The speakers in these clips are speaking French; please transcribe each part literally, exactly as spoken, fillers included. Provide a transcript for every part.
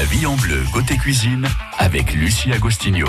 La vie en bleu côté cuisine avec Lucie Agostinho.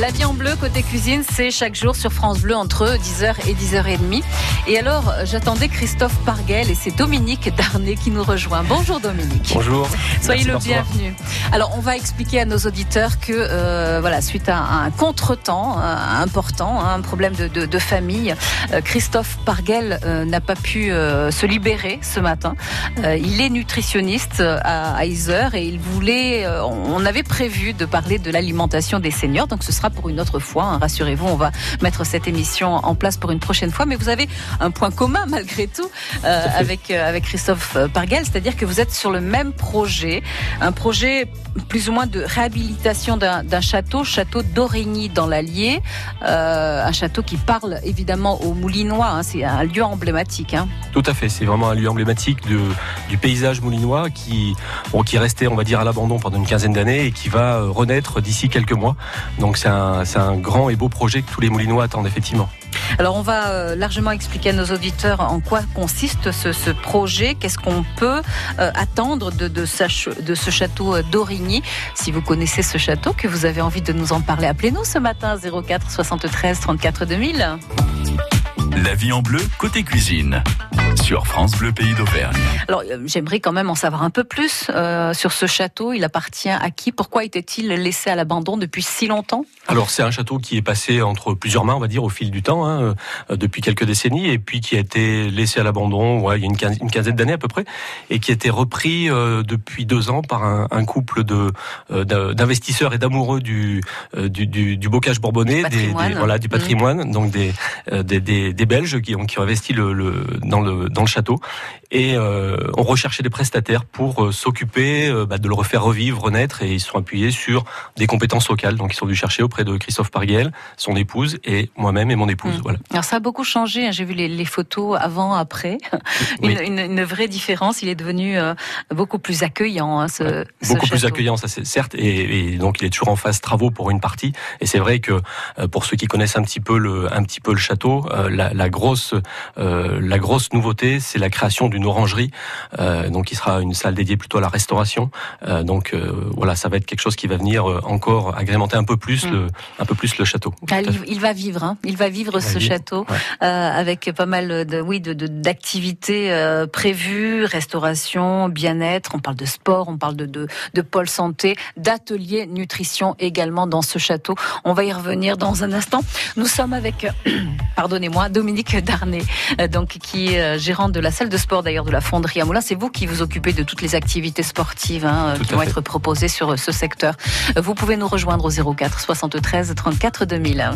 La vie en bleu côté cuisine, c'est chaque jour sur France Bleu entre dix heures et dix heures trente. Et alors, j'attendais Christophe Parguel et c'est Dominique Darnay qui nous rejoint. Bonjour Dominique. Bonjour. Soyez le bienvenu. Alors, on va expliquer à nos auditeurs que, euh, voilà, suite à un contretemps euh, important, hein, un problème de, de, de famille, euh, Christophe Parguel euh, n'a pas pu euh, se libérer ce matin. Euh, il est nutritionniste à, à Iser et il voulait, euh, on avait prévu de parler de l'alimentation des seniors, donc ce sera pour une autre fois, hein. Rassurez-vous, on va mettre cette émission en place pour une prochaine fois, mais vous avez un point commun malgré tout euh, avec, euh, avec Christophe Parguel, c'est-à-dire que vous êtes sur le même projet, un projet plus ou moins de réhabilitation d'un, d'un château, château d'Origny dans l'Allier, euh, un château qui parle évidemment aux Moulinois, hein. C'est un lieu emblématique. Hein. Tout à fait, c'est vraiment un lieu emblématique de, du paysage moulinois qui, bon, qui restait, on va dire, à l'abandon pendant une quinzaine d'années et qui va renaître d'ici quelques mois, donc c'est un C'est un grand et beau projet que tous les Moulinois attendent effectivement. Alors on va largement expliquer à nos auditeurs en quoi consiste ce, ce projet, qu'est-ce qu'on peut euh, attendre de, de, sa, de ce château d'Origny. Si vous connaissez ce château, que vous avez envie de nous en parler, appelez-nous ce matin zéro quatre soixante-treize trente-quatre deux mille. La vie en bleu côté cuisine sur France Bleu Pays d'Auvergne. Alors euh, j'aimerais quand même en savoir un peu plus euh, sur ce château. Il appartient à qui? Pourquoi était-il laissé à l'abandon depuis si longtemps? Alors c'est un château qui est passé entre plusieurs mains, on va dire, au fil du temps, hein, euh, depuis quelques décennies, et puis qui a été laissé à l'abandon, ouais, il y a une quinzaine, une quinzaine d'années à peu près, et qui a été repris euh, depuis deux ans par un, un couple de euh, d'investisseurs et d'amoureux du, euh, du du du bocage bourbonnais, du patrimoine, des, des, voilà, du patrimoine, mmh. donc des euh, des, des, des Belges qui ont qui ont investi le, le dans le dans le château et euh, on recherchait des prestataires pour euh, s'occuper euh, bah, de le refaire revivre, renaître, et ils se sont appuyés sur des compétences locales, donc ils sont venus chercher auprès de Christophe Parguel, son épouse, et moi-même et mon épouse. Mmh. Voilà. Alors ça a beaucoup changé, hein, j'ai vu les, les photos avant après, une, oui. une, une vraie différence. Il est devenu euh, beaucoup plus accueillant, hein, ce, ouais, ce beaucoup château. Plus accueillant, ça c'est certes, et, et donc il est toujours en phase travaux pour une partie, et c'est vrai que euh, pour ceux qui connaissent un petit peu le un petit peu le château, euh, la, la grosse euh, la grosse nouveauté, c'est la création d'une orangerie, euh, donc qui sera une salle dédiée plutôt à la restauration, euh, donc euh, voilà, ça va être quelque chose qui va venir euh, encore agrémenter un peu plus mmh. le, un peu plus le château. Ah, il, il va vivre, hein, il va vivre il ce va vivre, château ouais. euh, avec pas mal de oui de, de d'activités euh, prévues, restauration, bien-être, on parle de sport, on parle de de, de pôle santé, d'ateliers nutrition également dans ce château. On va y revenir dans un instant. Nous sommes avec pardonnez-moi Dominique Darnay, euh, donc qui est gérante de la salle de sport d'ailleurs de la Fonderie à Moulin. C'est vous qui vous occupez de toutes les activités sportives, hein, qui vont fait. être proposées sur ce secteur. Vous pouvez nous rejoindre au zéro quatre soixante-treize trente-quatre deux mille.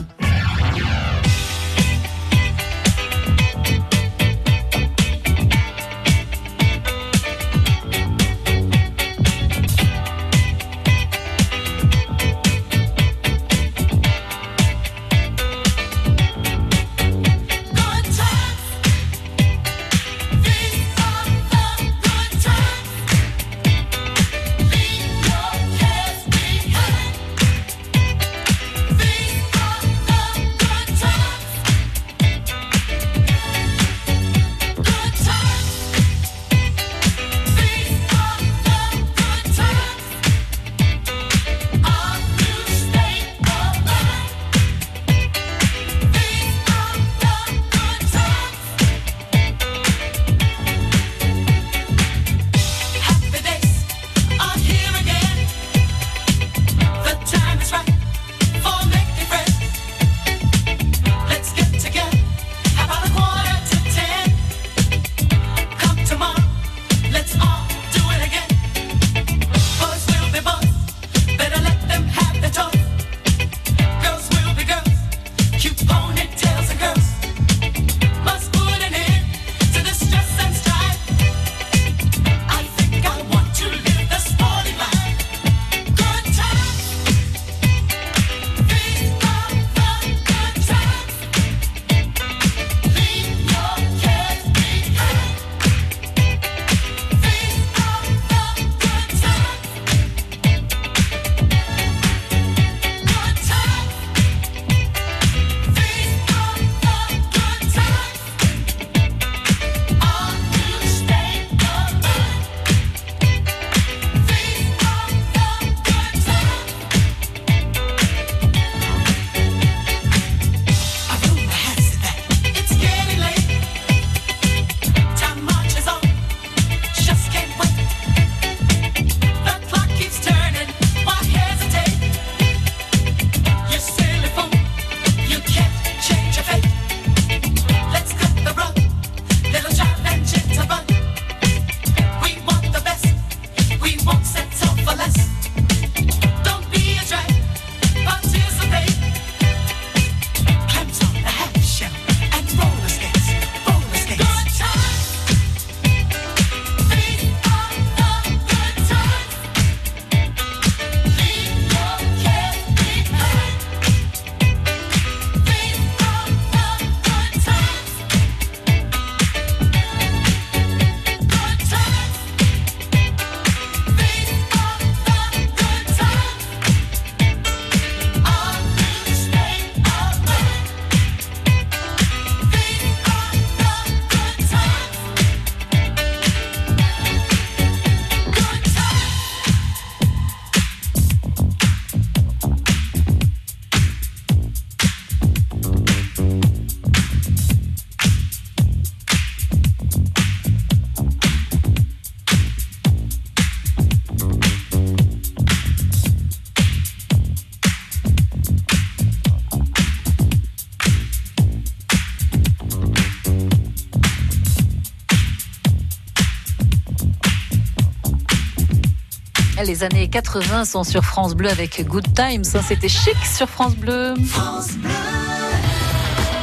Les années quatre-vingts sont sur France Bleu avec Good Times. C'était chic sur France Bleu. France Bleu.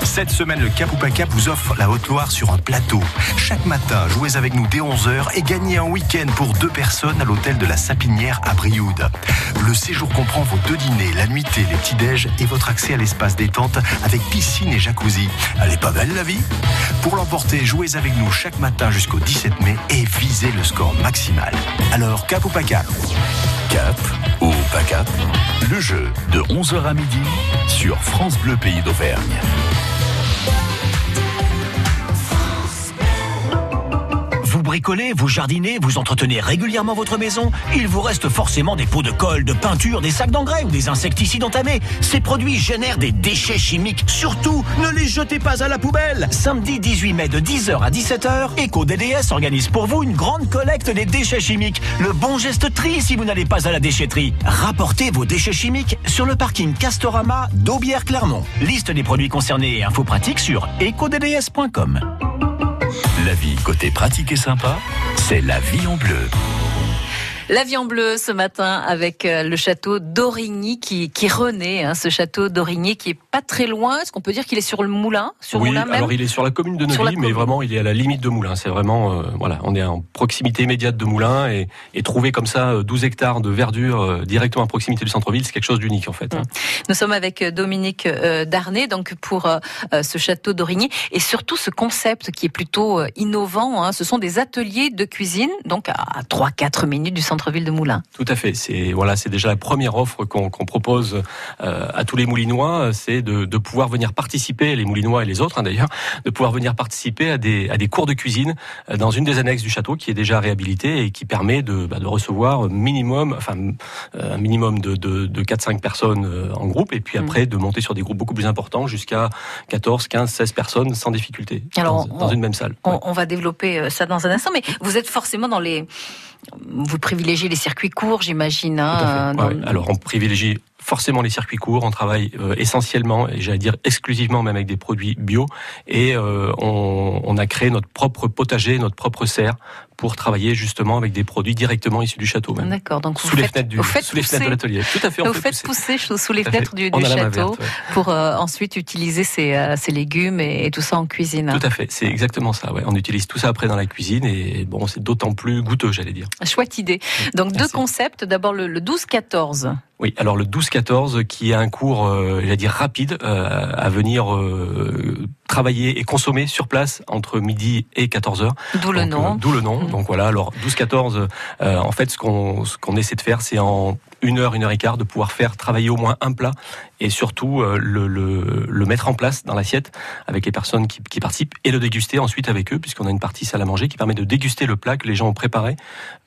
Cette semaine, le Cap ou pas Cap vous offre la Haute-Loire sur un plateau. Chaque matin, jouez avec nous dès onze heures et gagnez un week-end pour deux personnes à l'hôtel de la Sapinière à Brioude. Le séjour comprend vos deux dîners, la nuitée, les petits-déj et votre accès à l'espace détente avec piscine et jacuzzi. Elle est pas belle la vie? Pour l'emporter, jouez avec nous chaque matin jusqu'au dix-sept mai et visez le score maximal. Alors, Cap ou pas Cap? Cap ou pas Cap? Le jeu de onze heures à midi sur France Bleu Pays d'Auvergne. Vous bricolez, vous jardinez, vous entretenez régulièrement votre maison, il vous reste forcément des pots de colle, de peinture, des sacs d'engrais ou des insecticides entamés. Ces produits génèrent des déchets chimiques. Surtout, ne les jetez pas à la poubelle. Samedi dix-huit mai de dix heures à dix-sept heures, EcoDDS organise pour vous une grande collecte des déchets chimiques. Le bon geste tri si vous n'allez pas à la déchetterie. Rapportez vos déchets chimiques sur le parking Castorama d'Aubière-Clermont. Liste des produits concernés et infos pratiques sur ecodds point com. La vie côté pratique et sympa, c'est la vie en bleu. La vie en bleu ce matin avec le château d'Origny qui, qui renaît, hein, ce château d'Origny qui est pas très loin. Est-ce qu'on peut dire qu'il est sur le Moulin, sur Oui, Moulin même alors il est sur la commune de Neuilly, mais vraiment il est à la limite de Moulin. C'est vraiment, euh, voilà, on est en proximité immédiate de Moulin et, et trouver comme ça douze hectares de verdure euh, directement à proximité du centre-ville, c'est quelque chose d'unique en fait. Mmh. Nous sommes avec Dominique euh, Darnay donc pour euh, ce château d'Origny et surtout ce concept qui est plutôt euh, innovant. Hein. Ce sont des ateliers de cuisine donc à trois à quatre minutes du centre-ville. Centre-ville de Moulin. Tout à fait. C'est voilà, c'est déjà la première offre qu'on, qu'on propose euh, à tous les Moulinois, c'est de, de pouvoir venir participer, les Moulinois et les autres hein, d'ailleurs, de pouvoir venir participer à des à des cours de cuisine euh, dans une des annexes du château qui est déjà réhabilitée et qui permet de, bah, de recevoir minimum, enfin euh, un minimum de, de, de quatre à cinq personnes euh, en groupe et puis après mmh. de monter sur des groupes beaucoup plus importants jusqu'à quatorze, quinze, seize personnes sans difficulté. Alors, dans, on, dans une même salle. On, ouais. on va développer ça dans un instant, mais vous êtes forcément dans les vous privilégiez les circuits courts, j'imagine. Hein, Tout à fait. Ouais, alors, on privilégie forcément les circuits courts, on travaille euh, essentiellement, et j'allais dire exclusivement même avec des produits bio, et euh, on, on a créé notre propre potager, notre propre serre, pour travailler justement avec des produits directement issus du château même. D'accord, donc sous vous les faites, fenêtres du, sous pousser, les fenêtres de l'atelier. Tout à fait. On vous faites pousser, pousser sous les fenêtres du, du château verte, ouais. pour euh, ensuite utiliser ces, euh, ces légumes et, et tout ça en cuisine. Tout à fait, c'est exactement ça. Ouais. On utilise tout ça après dans la cuisine et bon, c'est d'autant plus goûteux, j'allais dire. Chouette idée. Donc Merci. deux concepts, d'abord le, le douze quatorze. Oui, alors le douze quatorze qui est un cours, euh, j'allais dire rapide, euh, à venir euh, travailler et consommer sur place entre midi et quatorze heures. D'où le nom. Euh, d'où le nom. Mmh. Donc voilà, alors douze quatorze, euh, en fait, ce qu'on, ce qu'on essaie de faire, c'est en une heure, une heure et quart, de pouvoir faire travailler au moins un plat et surtout euh, le, le, le mettre en place dans l'assiette avec les personnes qui, qui participent et le déguster ensuite avec eux, puisqu'on a une partie salle à manger qui permet de déguster le plat que les gens ont préparé,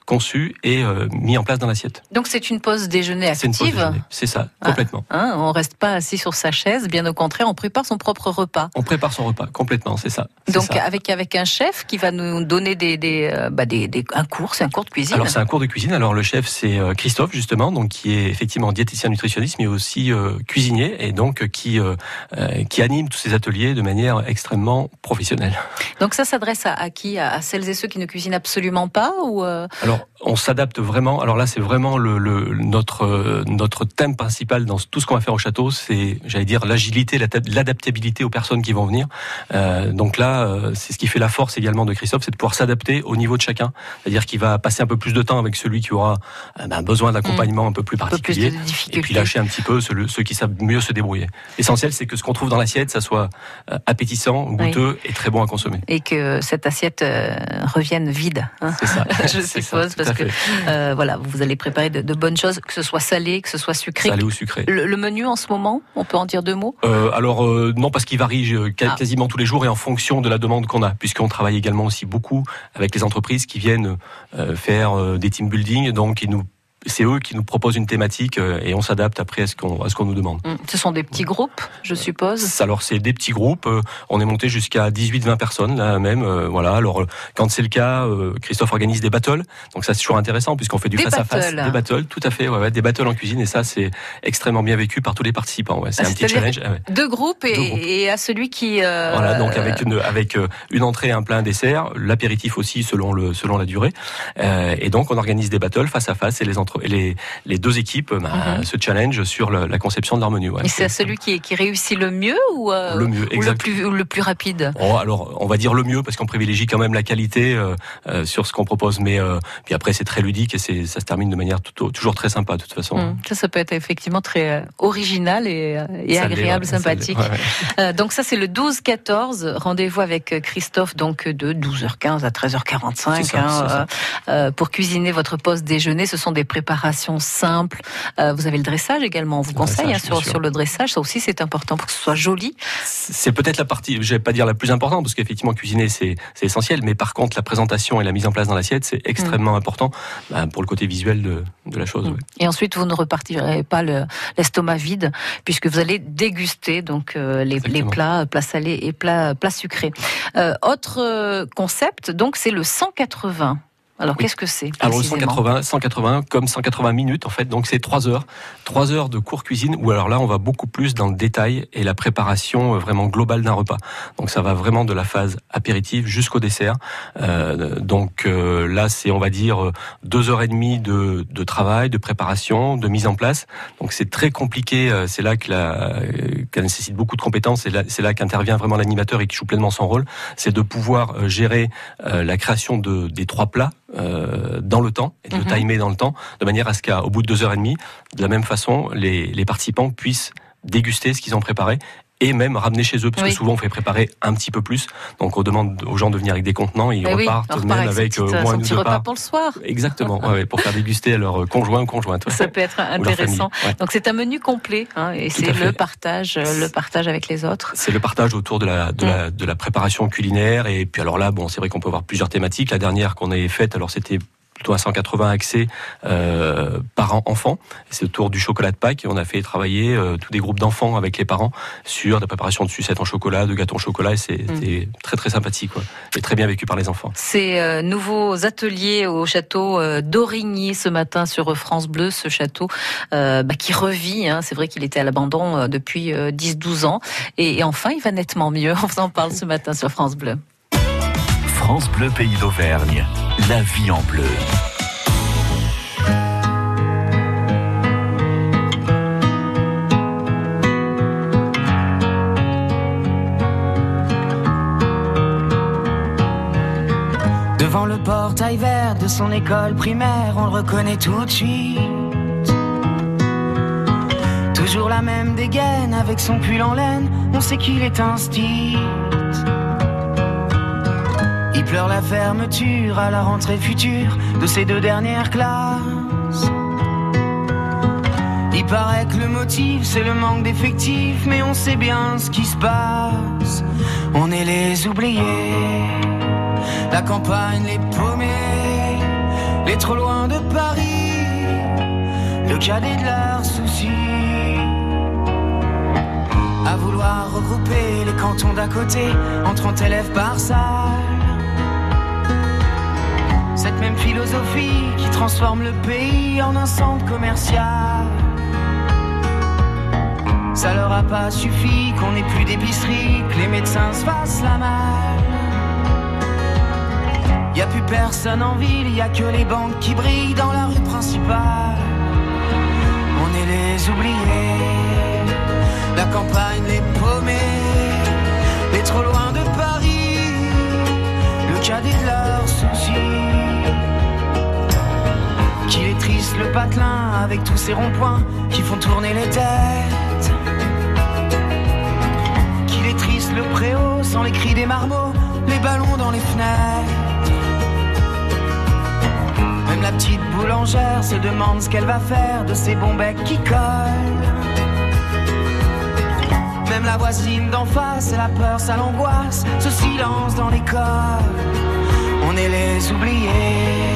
conçu et euh, mis en place dans l'assiette. Donc c'est une pause déjeuner active. C'est une pause déjeuner, c'est ça, ah, complètement. Hein, on reste pas assis sur sa chaise, bien au contraire, on prépare son propre repas. On prépare son repas, complètement, c'est ça. C'est Donc ça. avec avec un chef qui va nous donner des des, euh, bah des des un cours, c'est un cours de cuisine. Alors c'est un cours de cuisine. Alors le chef c'est euh, Christophe justement, donc qui est effectivement diététicien nutritionniste mais aussi euh, cuisinier et donc euh, qui euh, euh, qui anime tous ces ateliers de manière extrêmement professionnelle. Donc ça s'adresse à, à qui à, à celles et ceux qui ne cuisinent absolument pas ou euh... Alors, on s'adapte vraiment. Alors là, c'est vraiment le, le, notre, euh, notre thème principal dans tout ce qu'on va faire au château, c'est, j'allais dire, l'agilité, l'adaptabilité aux personnes qui vont venir. Euh, donc là, euh, c'est ce qui fait la force également de Christophe, c'est de pouvoir s'adapter au niveau de chacun. C'est-à-dire qu'il va passer un peu plus de temps avec celui qui aura euh, ben, besoin d'accompagnement mmh. un peu plus particulier, un peu plus de difficultés. Et puis lâcher un petit peu ceux, ceux qui savent mieux se débrouiller. L'essentiel, c'est que ce qu'on trouve dans l'assiette, ça soit euh, appétissant, goûteux oui. et très bon à consommer. Et que cette assiette euh, revienne vide. Hein. C'est ça. Je c'est suppose. Ça. Parce que euh, voilà, vous allez préparer de, de bonnes choses, que ce soit salé, que ce soit sucré. Salé ou sucré. Le, le menu en ce moment, on peut en dire deux mots ? euh, Alors euh, non, parce qu'il varie euh, ah. quasiment tous les jours et en fonction de la demande qu'on a, puisqu'on travaille également aussi beaucoup avec les entreprises qui viennent euh, faire euh, des team building, donc ils nous c'est eux qui nous proposent une thématique et on s'adapte après à ce qu'on, à ce qu'on nous demande. Ce sont des petits groupes, je suppose ? Alors, c'est des petits groupes. On est monté jusqu'à dix-huit à vingt personnes, là même. Voilà. Alors, quand c'est le cas, Christophe organise des battles. Donc, ça, c'est toujours intéressant puisqu'on fait du des face-à-face. Battles. Des battles, tout à fait. Ouais, ouais, des battles en cuisine et ça, c'est extrêmement bien vécu par tous les participants. Ouais, c'est ah, un petit challenge. Deux groupes et, deux groupes. et à celui qui... Euh... Voilà, donc avec une, avec une entrée, un plein, un dessert, l'apéritif aussi selon, le, selon la durée. Euh, et donc, on organise des battles face-à-face et les entreprises les, les deux équipes bah, mm-hmm. se challengent sur le, la conception de leur menu. Ouais. Et c'est, c'est celui qui, qui réussit le mieux ou, euh, le, mieux, ou le, plus, ou le plus rapide oh, alors, on va dire le mieux parce qu'on privilégie quand même la qualité euh, euh, sur ce qu'on propose. Mais euh, puis après, c'est très ludique et c'est, ça se termine de manière tout, toujours très sympa de toute façon. Mm. Ça, ça peut être effectivement très original et, et ça agréable, l'est, ouais, sympathique. Ça l'est, ouais, ouais. Euh, donc ça, c'est le douze quatorze. Rendez-vous avec Christophe donc, de douze heures quinze à treize heures quarante-cinq ça, hein, euh, pour cuisiner votre poste déjeuner. Ce sont des préparations simples. Euh, vous avez le dressage également. On vous conseille dressage, hein, sur, sur le dressage. Ça aussi, c'est important pour que ce soit joli. C'est peut-être la partie, je ne vais pas dire la plus importante, parce qu'effectivement, cuisiner, c'est, c'est essentiel. Mais par contre, la présentation et la mise en place dans l'assiette, c'est extrêmement mmh. important bah, pour le côté visuel de, de la chose. Mmh. Ouais. Et ensuite, vous ne repartirez pas le, l'estomac vide, puisque vous allez déguster donc, euh, les, les plats, plats salés et plats, plats sucrés. Euh, autre concept, donc, c'est le cent quatre-vingts. Alors, oui. Qu'est-ce que c'est précisément? Alors, cent quatre-vingts, cent quatre-vingts, comme cent quatre-vingts minutes, en fait. Donc, c'est trois heures. trois heures de cours cuisine, où alors là, on va beaucoup plus dans le détail et la préparation vraiment globale d'un repas. Donc, ça va vraiment de la phase apéritive jusqu'au dessert. Euh, donc, euh, là, c'est, on va dire, deux heures et demie de, de travail, de préparation, de mise en place. Donc, c'est très compliqué. C'est là que la, qu'elle nécessite beaucoup de compétences. Et là, c'est là qu'intervient vraiment l'animateur et qui joue pleinement son rôle. C'est de pouvoir gérer euh, la création de, des trois plats. Euh, dans le temps et de mm-hmm. le timer dans le temps de manière à ce qu'au bout de deux heures et demie de la même façon les, les participants puissent déguster ce qu'ils ont préparé et même ramener chez eux, parce oui. que souvent on fait préparer un petit peu plus, donc on demande aux gens de venir avec des contenants, et ils oui, repartent même avec moins euh, de repas pour le soir. Exactement, ouais, ouais, pour faire déguster à leur conjoint ou conjointe. Ouais. Ça peut être intéressant. Ouais. Donc c'est un menu complet, hein, et tout c'est le partage, le partage avec les autres. C'est le partage autour de la, de, mmh. la, de la préparation culinaire, et puis alors là, bon, c'est vrai qu'on peut avoir plusieurs thématiques. La dernière qu'on avait faite, alors c'était plutôt à cent quatre-vingts accès euh, parents-enfants. C'est autour du chocolat de Pâques. Et on a fait travailler euh, tous des groupes d'enfants avec les parents sur la préparation de sucettes en chocolat, de gâteaux en chocolat. Et c'est, mmh. c'est très, très sympathique, quoi. Et très bien vécu par les enfants. Ces euh, nouveaux ateliers au château euh, d'Origny ce matin sur France Bleu, ce château euh, bah, qui revit. Hein. C'est vrai qu'il était à l'abandon euh, depuis euh, dix douze ans. Et, et enfin, il va nettement mieux. On vous en parle ce matin sur France Bleu. France Bleu Pays d'Auvergne, la vie en bleu. Devant le portail vert de son école primaire, on le reconnaît tout de suite. Toujours la même dégaine avec son pull en laine, on sait qu'il est un style. Il pleure la fermeture à la rentrée future de ces deux dernières classes. Il paraît que le motif c'est le manque d'effectifs, mais on sait bien ce qui se passe. On est les oubliés, la campagne les paumés, les trop loin de Paris, le cadet de leurs soucis. À vouloir regrouper les cantons d'à côté en trente élèves par salle. Cette même philosophie qui transforme le pays en un centre commercial. Ça leur a pas suffi qu'on ait plus d'épicerie, que les médecins se fassent la malle. Y a plus personne en ville, y a que les banques qui brillent dans la rue principale. On est les oubliés, la campagne les paumés, les trop loin de Paris, le cadet de leurs soucis. Qu'il est triste le patelin avec tous ces ronds-points qui font tourner les têtes. Qu'il est triste le préau sans les cris des marmots, les ballons dans les fenêtres. Même la petite boulangère se demande ce qu'elle va faire de ces bons becs qui collent. Même la voisine d'en face, la peur, ça l'angoisse, ce silence dans l'école. On est les oubliés,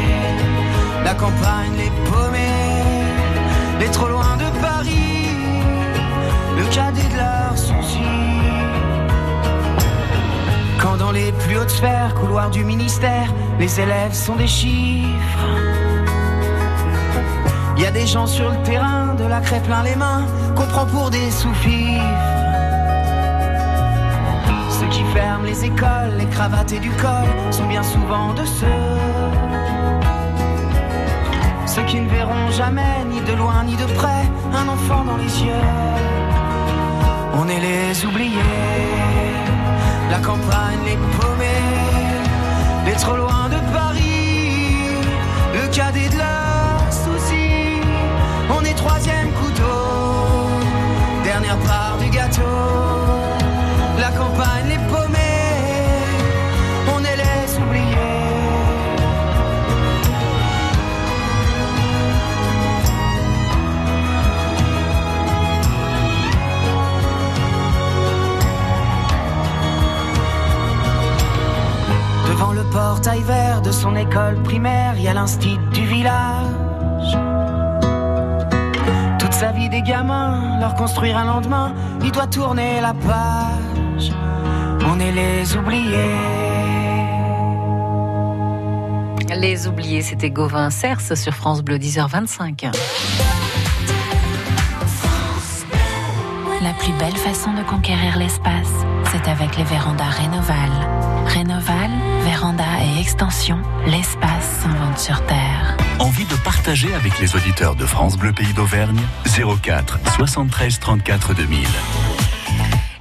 la campagne les paumés, les trop loin de Paris, le cadet de leurs soucis. Quand dans les plus hautes sphères, couloirs du ministère, les élèves sont des chiffres. Y a des gens sur le terrain, de la crêpe plein les mains, qu'on prend pour des sous-fifres. Ceux qui ferment les écoles, les cravates et du col, sont bien souvent de ceux qui ne verront jamais, ni de loin ni de près, un enfant dans les yeux. On est les oubliés, la campagne les paumés, les trop loin de Paris, le cadet de leurs soucis. On est troisième couteau, dernière part du gâteau, la campagne les paumés. Devant le portail vert de son école primaire, il y a l'instit du village. Toute sa vie des gamins, leur construire un lendemain, il doit tourner la page. On est les oubliés. Les oubliés, c'était Gauvin Cerce sur France Bleu, dix heures vingt-cinq. La plus belle façon de conquérir l'espace, c'est avec les vérandas Rénovales. Rénovales, vérandas et extensions, l'espace s'invente sur Terre. Envie de partager avec les auditeurs de France Bleu Pays d'Auvergne, zéro quatre soixante-treize trente-quatre deux mille.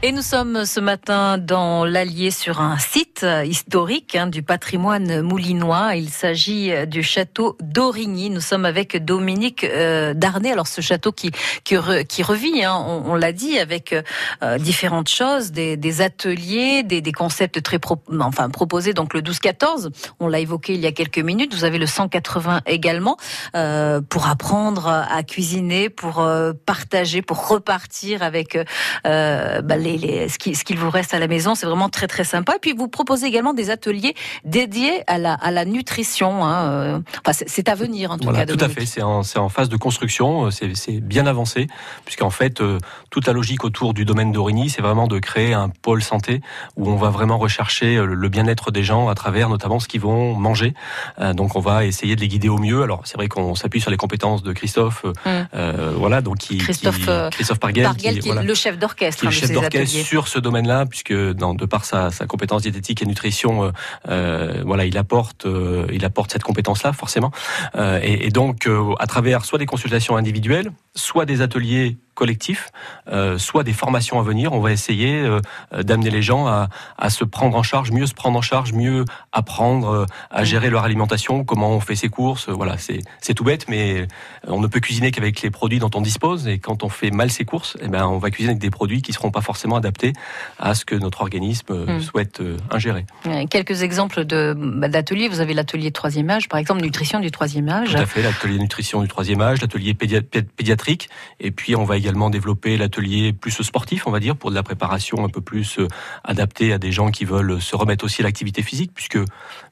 Et nous sommes ce matin dans l'Allier sur un site historique hein, du patrimoine moulinois. Il s'agit du château d'Origny. Nous sommes avec Dominique euh, Darnay. Alors ce château qui qui, re, qui revit, hein, on, on l'a dit, avec euh, différentes choses, des, des ateliers, des, des concepts très pro, enfin proposés. Donc le douze quatorze, on l'a évoqué il y a quelques minutes. Vous avez le cent quatre-vingts également euh, pour apprendre à cuisiner, pour euh, partager, pour repartir avec euh, bah, les Et les, ce, qui, ce qu'il vous reste à la maison, c'est vraiment très très sympa. Et puis vous proposez également des ateliers dédiés à la, à la nutrition. Hein. Enfin, c'est, c'est à venir en tout voilà, cas. Dominique. Tout à fait, c'est en, c'est en phase de construction, c'est, c'est bien avancé, puisqu'en fait, euh, toute la logique autour du domaine d'Origny, c'est vraiment de créer un pôle santé où on va vraiment rechercher le bien-être des gens à travers notamment ce qu'ils vont manger. Euh, donc on va essayer de les guider au mieux. Alors c'est vrai qu'on s'appuie sur les compétences de Christophe, euh, mmh. voilà, donc qui, Christophe, qui, Christophe Parguel, Parguel qui, qui est voilà, le chef d'orchestre. Qui hein, sur ce domaine-là, puisque dans, de par sa, sa compétence diététique et nutrition, euh, voilà, il apporte, euh, il apporte cette compétence-là forcément. Euh, et, et donc, euh, à travers soit des consultations individuelles, soit des ateliers collectifs, euh, soit des formations à venir, on va essayer euh, d'amener les gens à, à se prendre en charge, mieux se prendre en charge, mieux apprendre euh, à gérer leur alimentation, comment on fait ses courses. Euh, voilà, c'est, c'est tout bête, mais on ne peut cuisiner qu'avec les produits dont on dispose. Et quand on fait mal ses courses, eh ben, on va cuisiner avec des produits qui ne seront pas forcément adapté à ce que notre organisme mmh. souhaite euh, ingérer. Quelques exemples de, bah, d'ateliers, vous avez l'atelier troisième âge, par exemple, nutrition du troisième âge. Tout à fait, l'atelier nutrition du troisième âge, l'atelier pédia- pédiatrique, et puis on va également développer l'atelier plus sportif, on va dire, pour de la préparation un peu plus euh, adaptée à des gens qui veulent se remettre aussi à l'activité physique, puisque,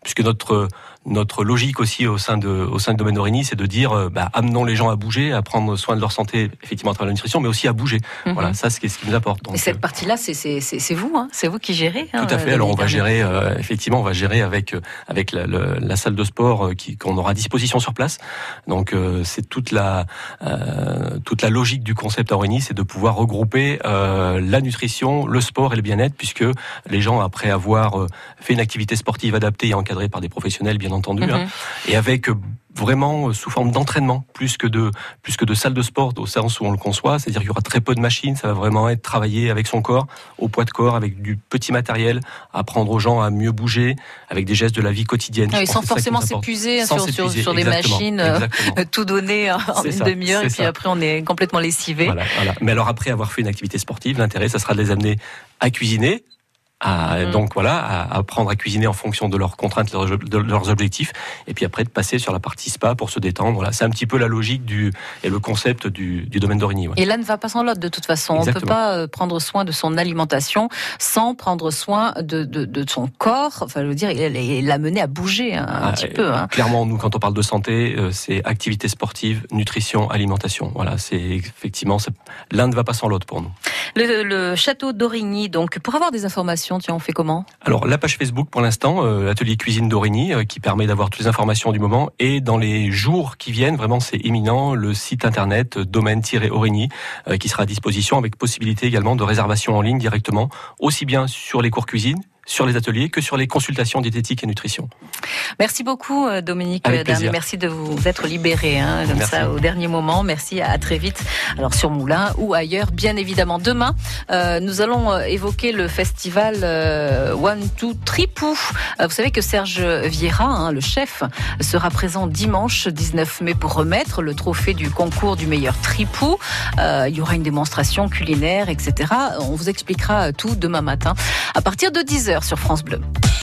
puisque notre, notre logique aussi au sein de, au sein de Domaine d'Origny, c'est de dire, euh, bah, amenons les gens à bouger, à prendre soin de leur santé, effectivement, à travers la nutrition, mais aussi à bouger. Mmh. Voilà, ça, c'est ce qui nous apporte. Donc, cette partie-là, c'est, c'est, c'est, c'est vous, hein, c'est vous qui gérez. Hein, tout à fait. Alors on va gérer, euh, effectivement, on va gérer avec avec la, la, la salle de sport qui, qu'on aura à disposition sur place. Donc euh, c'est toute la euh, toute la logique du concept à Origny, c'est de pouvoir regrouper euh, la nutrition, le sport et le bien-être, puisque les gens après avoir fait une activité sportive adaptée et encadrée par des professionnels, bien entendu, mm-hmm. hein, et avec euh, vraiment sous forme d'entraînement, plus que de, plus que de salle de sport, au sens où on le conçoit, c'est-à-dire qu'il y aura très peu de machines, ça va vraiment être travaillé avec son corps, au poids de corps, avec du petit matériel, apprendre aux gens à mieux bouger, avec des gestes de la vie quotidienne. Oui, sans forcément s'épuiser, sans sur, s'épuiser sur, sur des machines, euh, tout donner en c'est une ça, demi-heure, et puis ça. Après on est complètement lessivé. Voilà, voilà. Mais alors après avoir fait une activité sportive, l'intérêt, ça sera de les amener à cuisiner, à, mmh. donc voilà, à apprendre à cuisiner en fonction de leurs contraintes, de leurs objectifs, et puis après de passer sur la partie spa pour se détendre. Voilà, c'est un petit peu la logique du et le concept du, du domaine d'Origny. Ouais. Et l'un ne va pas sans l'autre de toute façon. Exactement. On ne peut pas prendre soin de son alimentation sans prendre soin de, de, de son corps. Enfin, je veux dire, et l'amener à bouger un, ah, un petit peu. Hein. Clairement, nous, quand on parle de santé, c'est activité sportive, nutrition, alimentation. Voilà, c'est effectivement c'est, l'un ne va pas sans l'autre pour nous. Le, le château d'Origny. Donc, pour avoir des informations. Tiens, on fait comment ? Alors, la page Facebook pour l'instant, euh, l'atelier cuisine d'Origny, euh, qui permet d'avoir toutes les informations du moment. Et dans les jours qui viennent, vraiment, c'est imminent, le site internet euh, domaine-origny, euh, qui sera à disposition avec possibilité également de réservation en ligne directement, aussi bien sur les cours cuisine, sur les ateliers que sur les consultations diététiques et nutrition. Merci beaucoup Dominique Darnay, merci de vous être libéré hein, comme merci. ça au dernier moment, merci, à très vite, alors sur Moulin ou ailleurs bien évidemment. Demain euh, nous allons évoquer le festival euh, One, Two, Tripou. Euh, vous savez que Serge Vieira, hein, le chef, sera présent dimanche dix-neuf mai pour remettre le trophée du concours du meilleur Tripou. Euh, il y aura une démonstration culinaire, et cetera. On vous expliquera tout demain matin à partir de dix heures sur France Bleu.